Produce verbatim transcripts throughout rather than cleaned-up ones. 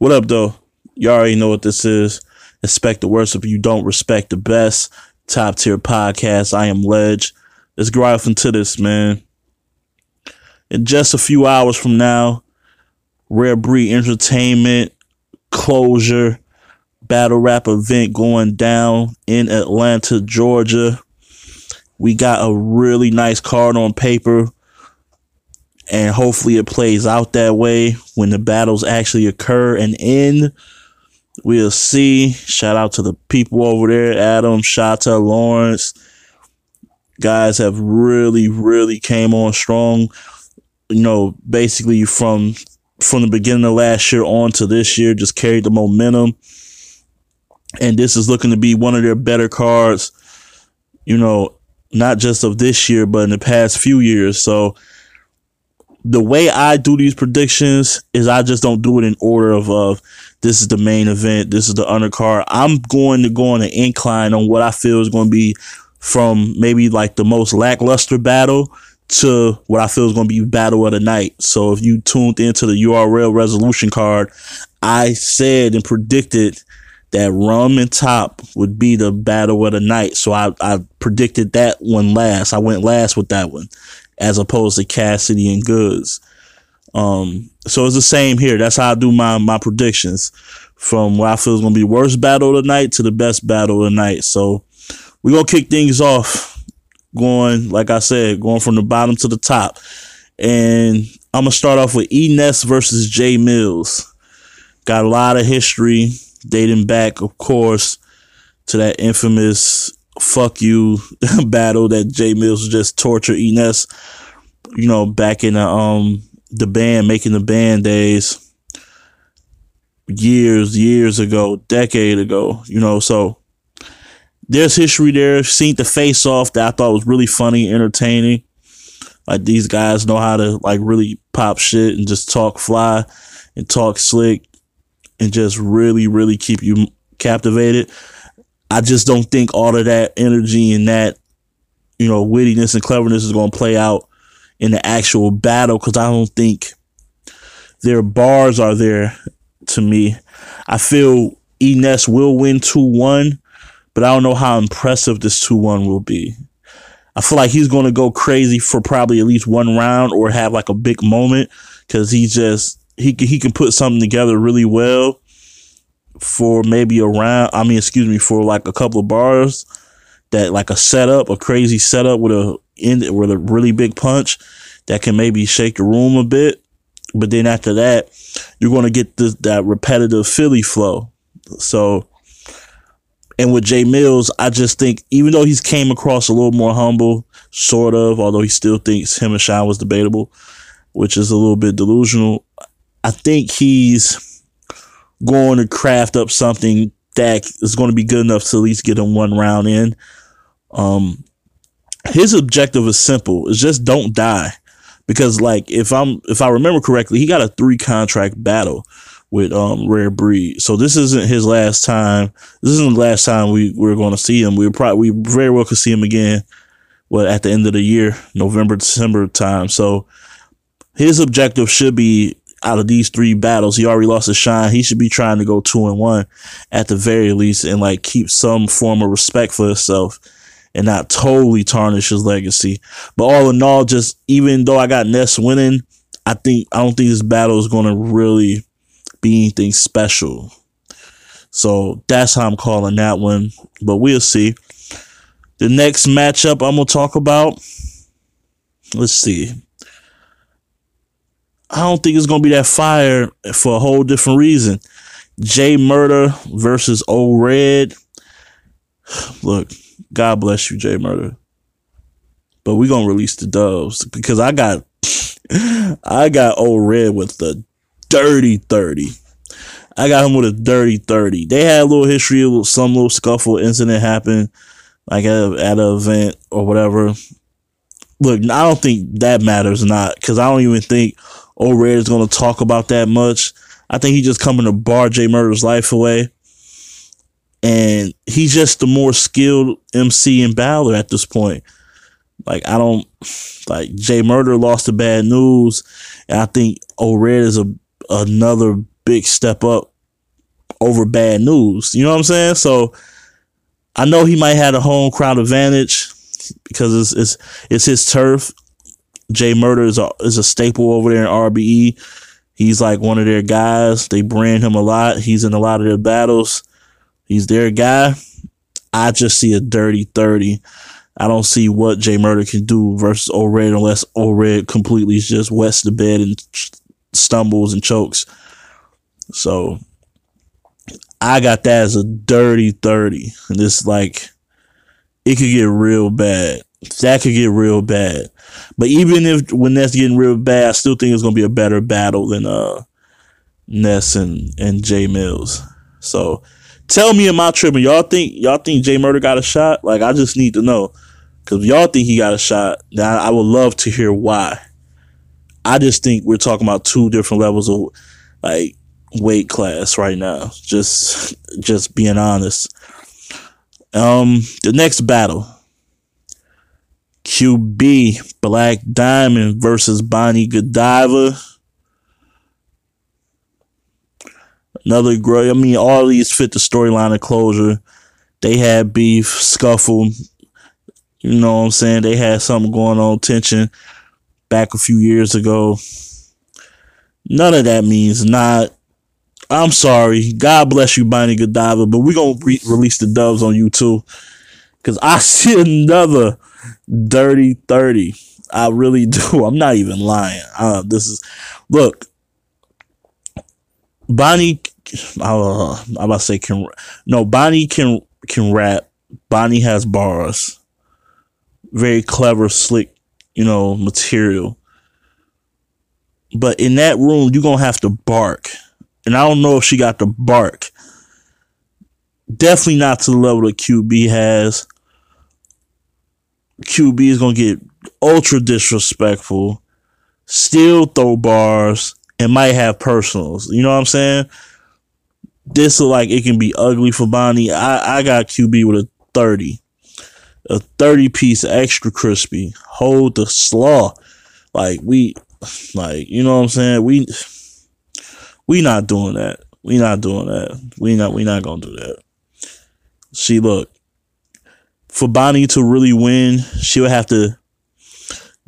What up, though? You already know what this is. Expect the worst if you don't respect the best. Top tier podcast. I am Ledge. Let's grind into this, man. In just a few hours from now, Rare Breed Entertainment closure battle rap event going down in Atlanta, Georgia. We got a really nice card on paper, and hopefully it plays out that way when the battles actually occur and end. We'll see. Shout out to the people over there, Adam, Shata, Lawrence. Guys have really, really came on strong. You know, basically from from the beginning of last year on to this year, just carried the momentum. And this is looking to be one of their better cards, you know, not just of this year, but in the past few years. So the way I do these predictions is I just don't do it in order of, of this is the main event, this is the undercard. I'm going to go on an incline on what I feel is going to be from maybe like the most lackluster battle to what I feel is going to be battle of the night. So if you tuned into the U R L resolution card, I said and predicted that Rum and Top would be the battle of the night. So I, I predicted that one last. I went last with that one, as opposed to Cassidy and Goods. Um, so it's the same here. That's how I do my, my predictions, from what I feel is going to be worst battle of the night to the best battle of the night. So we're going to kick things off going, like I said, going from the bottom to the top. And I'm going to start off with Enes versus J Mills. Got a lot of history dating back, of course, to that infamous fuck you battle that J Mills just tortured Enes, you know, back in the um the band, making the band days, years, years ago, decade ago, you know, so there's history there. Seen the face off that I thought was really funny, entertaining. Like, these guys know how to like really pop shit and just talk fly and talk slick and just really, really keep you captivated. I just don't think all of that energy and that, you know, wittiness and cleverness is going to play out in the actual battle, because I don't think their bars are there to me. I feel Enes will win two one, but I don't know how impressive this two one will be. I feel like he's going to go crazy for probably at least one round or have like a big moment, because he just, he, he can put something together really well for maybe a round, I mean, excuse me, for like a couple of bars, that like a setup, a crazy setup with a end with a really big punch that can maybe shake the room a bit. But then after that, you're going to get this, that repetitive Philly flow. So, and with J Mills, I just think, even though he's came across a little more humble, sort of, although he still thinks him and Shine was debatable, which is a little bit delusional, I think he's going to craft up something that is going to be good enough to at least get him one round in. Um, his objective is simple. It's just don't die. Because like, if I'm, if I remember correctly, he got a three contract battle with, um, Rare Breed. So this isn't his last time. This isn't the last time we, we're going to see him. We probably, we very well could see him again, well, at the end of the year, November, December time. So his objective should be, out of these three battles, he already lost to Shine. He should be trying to go two and one at the very least, and like keep some form of respect for himself and not totally tarnish his legacy. But all in all, just even though I got Ness winning, I think I don't think this battle is going to really be anything special. So that's how I'm calling that one. But we'll see. The next matchup I'm gonna talk about. Let's see. I don't think it's going to be that fire for a whole different reason. Jay Murder versus Old Red. Look, God bless you, Jay Murder. But we're going to release the doves, because I got I got Old Red with the dirty thirty. I got him with a dirty thirty. They had a little history of some little scuffle incident happen, like at, at an event or whatever. Look, I don't think that matters not, because I don't even think Old Red is going to talk about that much. I think he just coming to bar Jay Murder's life away. And he's just the more skilled M C and battler at this point. Like, I don't, like, Jay Murder lost to Bad News, and I think Old Red is a, another big step up over Bad News. You know what I'm saying? So I know he might have a home crowd advantage because it's it's it's his turf. Jay Murder is a is a staple over there in R B E. He's like one of their guys. They brand him a lot. He's in a lot of their battles. He's their guy. I just see a dirty thirty. I don't see what Jay Murder can do versus Old Red unless Old Red completely just wets the bed and stumbles and chokes. So I got that as a dirty thirty. And it's like, it could get real bad. That could get real bad. But even if when that's getting real bad, I still think it's going to be a better battle than uh, Ness and, and J Mills. So tell me, am I tripping? Y'all think, y'all think Jay Murder got a shot? Like, I just need to know. Because if y'all think he got a shot, then I, I would love to hear why. I just think we're talking about two different levels of, like, weight class right now. Just, just being honest. Um, the next battle. Q B, Black Diamond versus Bonnie Godiva. Another great, I mean, all these fit the storyline of closure. They had beef, scuffle. You know what I'm saying? They had something going on, tension back a few years ago. None of that means not. I'm sorry. God bless you, Bonnie Godiva, but we're going to re- release the doves on you too. Because I see another dirty thirty. I really do. I'm not even lying. Uh, this is, look, Bonnie, uh, I'm about to say can, no, Bonnie can, can rap. Bonnie has bars. Very clever, slick, you know, material. But in that room, you're going to have to bark. And I don't know if she got the bark. Definitely not to the level that Q B has. Q B is going to get ultra disrespectful, still throw bars, and might have personals. You know what I'm saying? This is like, it can be ugly for Bonnie. I, I got Q B with a thirty. A thirty piece extra crispy. Hold the slaw. Like, we, like, you know what I'm saying? We... We not doing that. We not doing that. We not we not gonna do that. See, look, for Bonnie to really win, she would have to.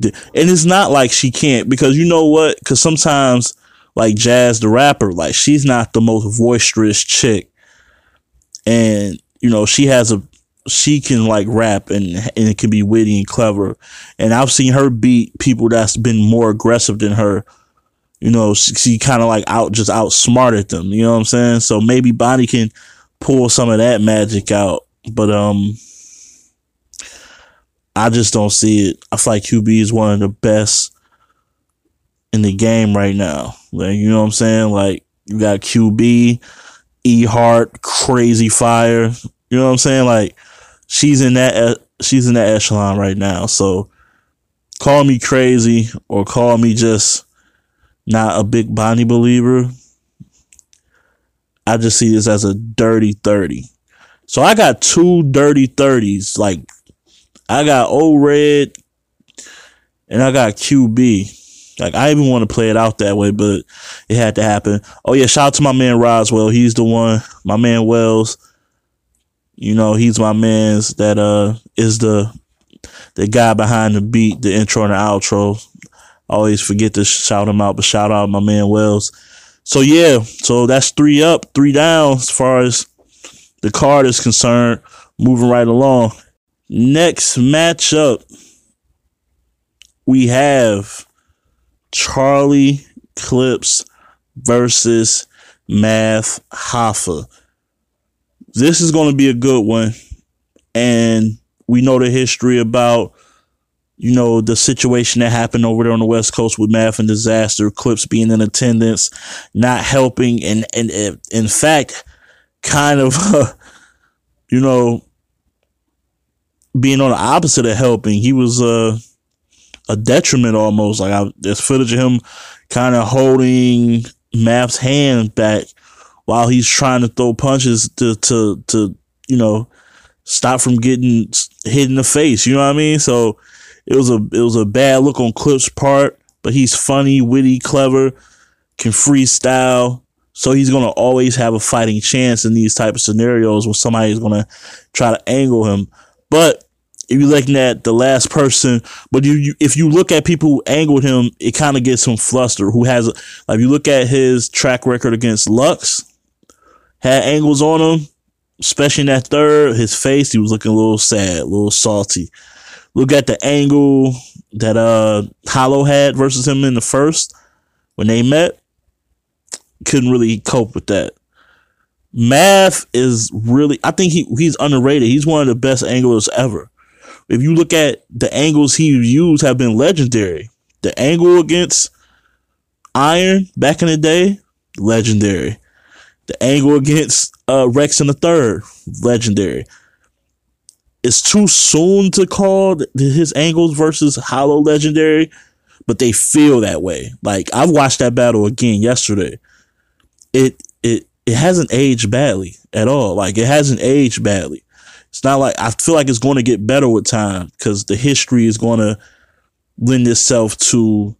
And it's not like she can't, because you know what? Because sometimes, like Jazz the rapper, like she's not the most boisterous chick, and you know she has a she can like rap and and it can be witty and clever. And I've seen her beat people that's been more aggressive than her. You know, she, she kind of like out, just outsmarted them. You know what I'm saying? So maybe Bonnie can pull some of that magic out. But um, I just don't see it. I feel like Q B is one of the best in the game right now. Like, you know what I'm saying? Like, you got Q B, E Heart, Crazy Fire. You know what I'm saying? Like, she's in that she's in that echelon right now. So call me crazy or call me just not a big Bonnie believer. I just see this as a dirty thirty. So I got two dirty thirties. Like, I got Old Red and I got Q B. Like, I even want to play it out that way, but it had to happen. Oh yeah, shout out to my man Roswell. He's the one. My man Wells. You know, he's my man's that uh is the the guy behind the beat, the intro and the outro. Always forget to shout him out, but shout out my man Wells. So yeah, so that's three up, three down as far as the card is concerned. Moving right along. Next matchup, we have Charlie Clips versus Math Hoffa. This is going to be a good one, and we know the history about, you know, the situation that happened over there on the West Coast with Math and Disaster, Clips being in attendance, not helping, and, and, and in fact, kind of, uh, you know, being on the opposite of helping. He was uh, a detriment almost. Like, I, there's footage of him kind of holding Math's hand back while he's trying to throw punches to, to, to you know, stop from getting hit in the face. You know what I mean? So It was a it was a bad look on Clip's part, but he's funny, witty, clever, can freestyle. So he's going to always have a fighting chance in these type of scenarios where somebody's going to try to angle him. But if you're looking at the last person, but you, you if you look at people who angled him, it kind of gets him flustered. Who has, like, if you look at his track record against Lux, had angles on him, especially in that third, his face, he was looking a little sad, a little salty. Look at the angle that uh Hollow had versus him in the first when they met. Couldn't really cope with that. Math is really, I think he he's underrated. He's one of the best anglers ever. If you look at the angles he used have been legendary. The angle against Iron back in the day, legendary. The angle against uh, Rex in the third, legendary. It's too soon to call his angles versus Hollow legendary, but they feel that way. Like, I watched that battle again yesterday. It it it hasn't aged badly at all. Like, it hasn't aged badly. It's not like, I feel like it's going to get better with time because the history is going to lend itself to,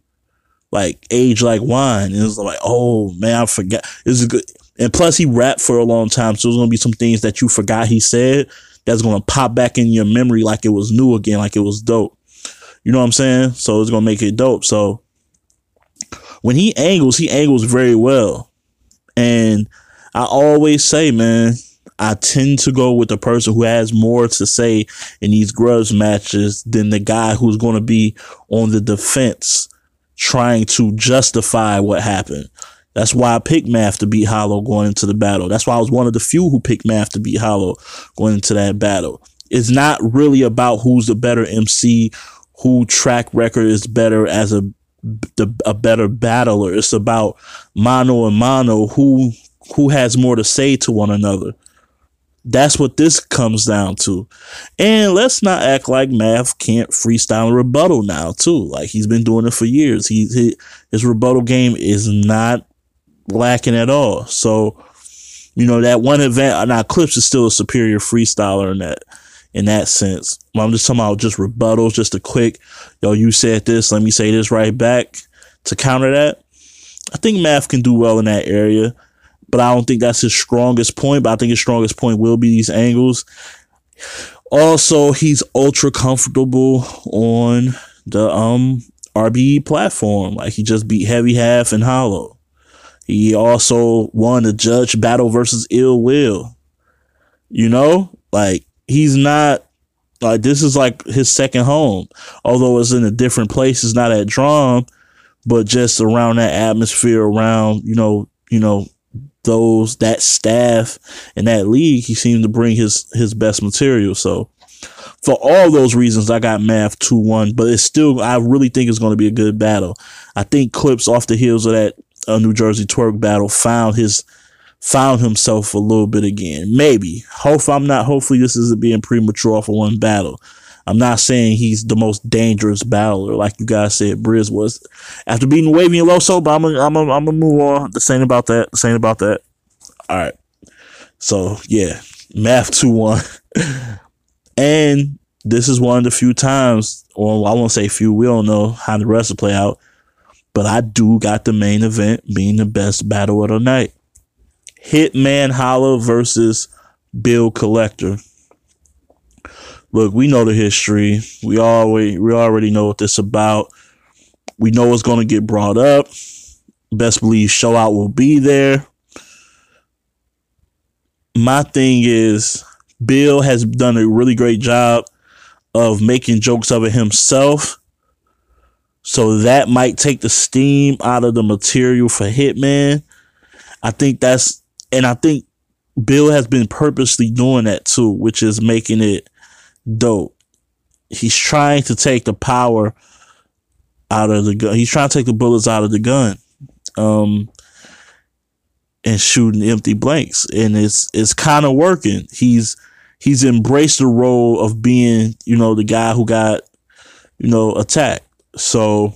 like, age like wine. And it's like, oh, man, I forgot. It's a good, and plus, he rapped for a long time, so there's going to be some things that you forgot he said that's going to pop back in your memory like it was new again, like it was dope. You know what I'm saying? So it's going to make it dope. So when he angles, he angles very well. And I always say, man, I tend to go with the person who has more to say in these grudge matches than the guy who's going to be on the defense trying to justify what happened. That's why I picked Math to beat Hollow going into the battle. That's why I was one of the few who picked Math to beat Hollow going into that battle. It's not really about who's the better M C, who track record is better as a The, a better battler. It's about mano and mano, who who has more to say to one another. That's what this comes down to. And let's not act like Math can't freestyle and rebuttal now too. Like, he's been doing it for years. He, he his rebuttal game is not lacking at all. So, you know, that one event now, Clips is still a superior freestyler in that in that sense. I'm just talking about just rebuttals, just a quick, yo, you said this, let me say this right back to counter that. I think Math can do well in that area, but I don't think that's his strongest point, but I think his strongest point will be these angles. Also, he's ultra comfortable on the um R B E platform. Like, he just beat Heavy, Half, and Hollow. He also won the judge battle versus Ill Will. You know? Like, he's not, like, this is like his second home, although it's in a different place. It's not at Drum, but just around that atmosphere, around, you know, you know, those, that staff and that league, he seemed to bring his, his best material. So for all those reasons, I got Math two one, but it's still, I really think it's going to be a good battle. I think Clips, off the heels of that uh, New Jersey twerk battle, found his, found himself a little bit again. Maybe. Hope I'm not. Hopefully this isn't being premature for one battle. I'm not saying he's the most dangerous battler, like you guys said Briz was after beating Wavy and Loso, but I'm going I'm I'm to move on. This ain't about that. This ain't about that. All right. So, yeah. Math two one. And this is one of the few times, or I won't say few, we don't know how the rest will play out, but I do got the main event being the best battle of the night. Hitman Holla versus Bill Collector. Look, we know the history. We already, we already know what this is about. We know what's going to get brought up. Best believe Show Out will be there. My thing is, Bill has done a really great job of making jokes of it himself. So that might take the steam out of the material for Hitman. I think that's, and I think Bill has been purposely doing that too, which is making it dope. He's trying to take the power out of the gun. He's trying to take the bullets out of the gun, um, and shooting empty blanks. And it's it's kind of working. He's he's embraced the role of being, you know, the guy who got, you know, attacked. So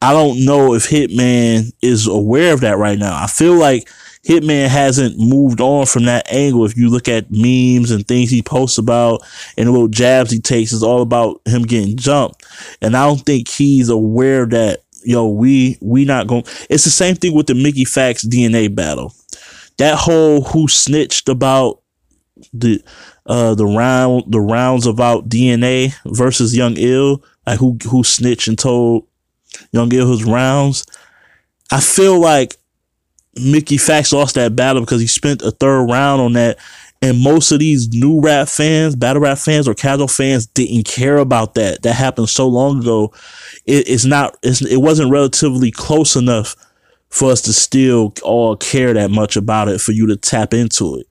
I don't know if Hitman is aware of that right now. I feel like Hitman hasn't moved on from that angle. If you look at memes and things he posts about and the little jabs he takes, it's all about him getting jumped. And I don't think he's aware of that yo, we we not going. It's the same thing with the Mickey Fax D N A battle. That whole who snitched about the uh the round the rounds about D N A versus Young Ill, like who who snitched and told Young Ill his rounds. I feel like Mickey Fax lost that battle because he spent a third round on that. And most of these new rap fans, battle rap fans or casual fans didn't care about that. That happened so long ago. It, it's not, it's, it wasn't relatively close enough for us to still all care that much about it for you to tap into it.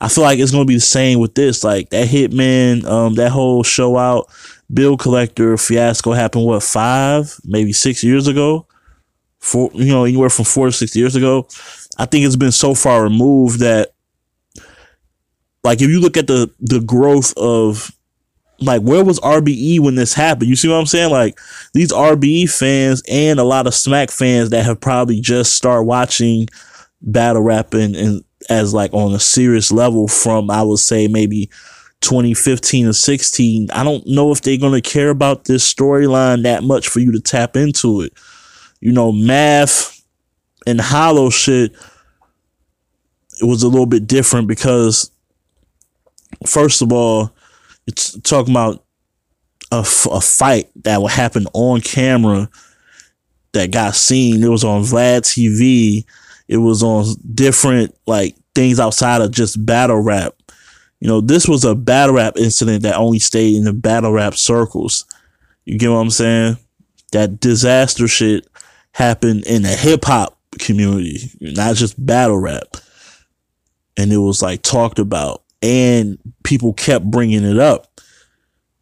I feel like it's going to be the same with this. Like that Hitman, um, that whole Show Out, Bill Collector fiasco happened, what, five, maybe six years ago? Four, you know, anywhere from four to six years ago. I think it's been so far removed that, like, if you look at the the growth of, like, where was R B E when this happened? You see what I'm saying? Like, these R B E fans and a lot of Smack fans that have probably just started watching battle rapping and as, like, on a serious level from, I would say, maybe twenty fifteen or sixteen. I don't know if they're going to care about this storyline that much for you to tap into it. You know, Math and Hollow shit, it was a little bit different because... First of all, it's talking about a, f- a fight that would happen on camera that got seen. It was on Vlad T V. It was on different, like, things outside of just battle rap. You know, this was a battle rap incident that only stayed in the battle rap circles. You get what I'm saying? That disaster shit happened in the hip hop community, not just battle rap. And it was, like, talked about. And people kept bringing it up.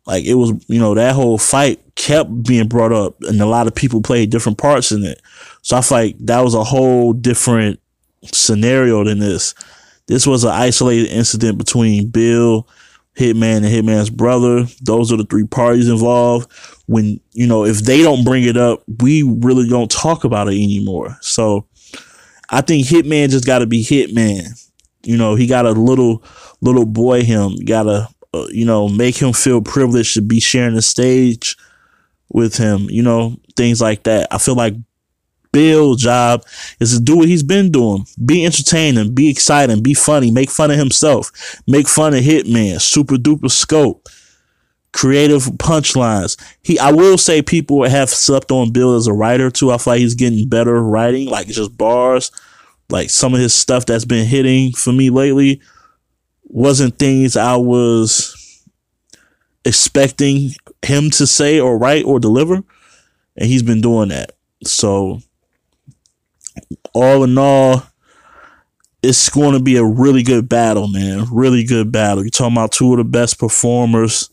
Like, it was, you know, that whole fight kept being brought up. And a lot of people played different parts in it. So I feel like that was a whole different scenario than this. This was an isolated incident between Bill, Hitman, and Hitman's brother. Those are the three parties involved. When, you know, if they don't bring it up, we really don't talk about it anymore. So I think Hitman just got to be Hitman. You know, he got a little... little boy him, gotta, uh, you know, make him feel privileged to be sharing the stage with him, you know, things like that. I feel like Bill's job is to do what he's been doing. Be entertaining, be exciting, be funny, make fun of himself, make fun of Hitman, super duper scope, creative punchlines. He, I will say people have slept on Bill as a writer too. I feel like he's getting better writing, like just bars, like some of his stuff that's been hitting for me lately wasn't things I was expecting him to say or write or deliver. And he's been doing that. So all in all, it's going to be a really good battle, man. Really good battle. You're talking about two of the best performers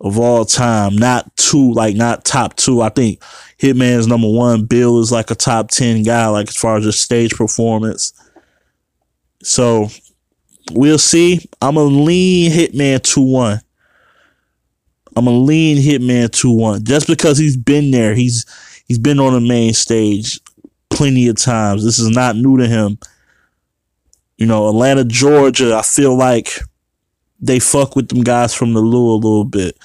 of all time. Not two, like not top two. I think Hitman's number one. Bill is like a top ten guy, like as far as just stage performance. So... we'll see. I'm going to lean Hitman two one. I'm going to lean Hitman two one. Just because he's been there. He's he's been on the main stage plenty of times. This is not new to him. You know, Atlanta, Georgia, I feel like they fuck with them guys from the Lou a little bit.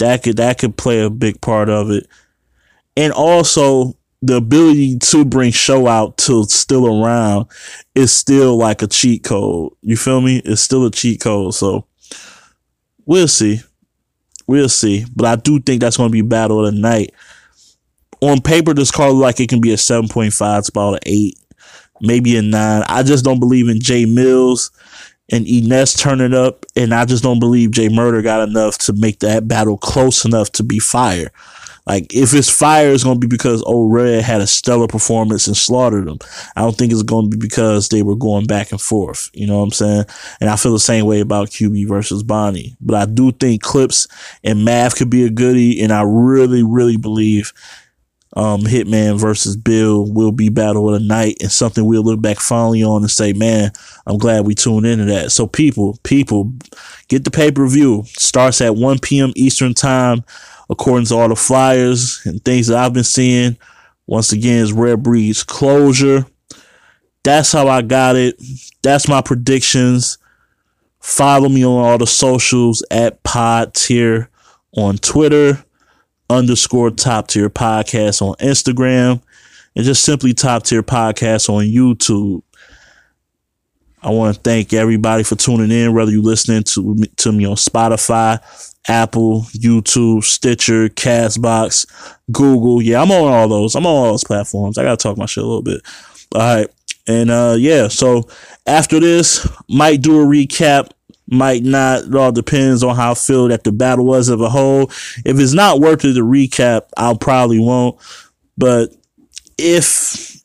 That could, that could play a big part of it. And also... the ability to bring Show Out to still around is still like a cheat code. You feel me? It's still a cheat code. So we'll see. We'll see. But I do think that's going to be battle of the night. On paper, this card looks like it can be a seven point five. It's about an eight, maybe a nine. I just don't believe in J Mills and Enes turning up. And I just don't believe Jay Murder got enough to make that battle close enough to be fire. Like, if it's fire, it's going to be because Old Red had a stellar performance and slaughtered them. I don't think it's going to be because they were going back and forth. You know what I'm saying? And I feel the same way about Q B versus Bonnie. But I do think Clips and Mav could be a goodie. And I really, really believe um, Hitman versus Bill will be battle of the night and something we'll look back fondly on and say, man, I'm glad we tuned into that. So, people, people, get the pay-per-view. Starts at one p.m. Eastern time. According to all the flyers and things that I've been seeing, once again, is Rare Breed's closure. That's how I got it. That's my predictions. Follow me on all the socials at Pod Tier on Twitter. underscore Top Tier Podcast on Instagram, and just simply Top Tier Podcast on YouTube. I want to thank everybody for tuning in, whether you're listening to me, to me on Spotify, Apple, YouTube, Stitcher, Castbox, Google. Yeah, I'm on all those. I'm on all those platforms. I got to talk my shit a little bit. All right. And, uh, yeah, so after this, might do a recap, might not. It all depends on how I feel that the battle was as a whole. If it's not worth it to recap, I probably won't. But if,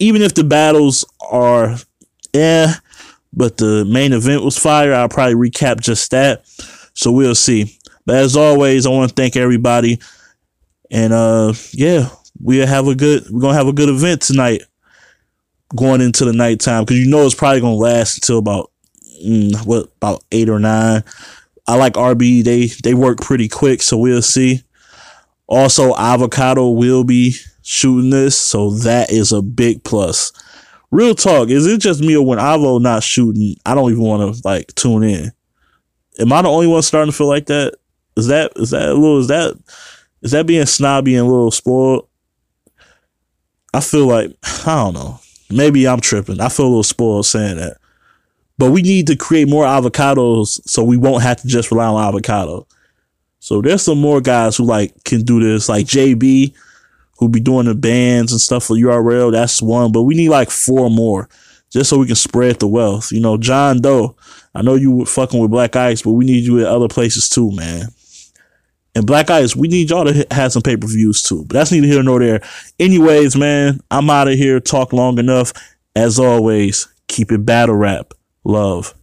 even if the battles are... yeah, but the main event was fire, I'll probably recap just that. So we'll see. But as always, I want to thank everybody. And uh, yeah, we'll have a good. We're gonna have a good event tonight, going into the nighttime, because you know it's probably gonna last until about mm, what about eight or nine. I like R B E. They they work pretty quick, so we'll see. Also, Avocado will be shooting this, so that is a big plus. Real talk, is it just me, or when Avo not shooting, I don't even want to like tune in? Am I the only one starting to feel like that? Is that is that a little is that is that being snobby and a little spoiled? I feel like, I don't know. Maybe I'm tripping. I feel a little spoiled saying that. But we need to create more Avocados, so we won't have to just rely on Avocado. So there's some more guys who like can do this, like J B. We'll be doing the bands and stuff for U R L. That's one, but we need like four more just so we can spread the wealth. You know, John Doe, I know you were fucking with Black Ice, but we need you at other places too, man. And Black Ice, we need y'all to have some pay-per-views too, but that's neither here nor there. Anyways, man, I'm out of here. Talk long enough. As always, keep it battle rap. Love.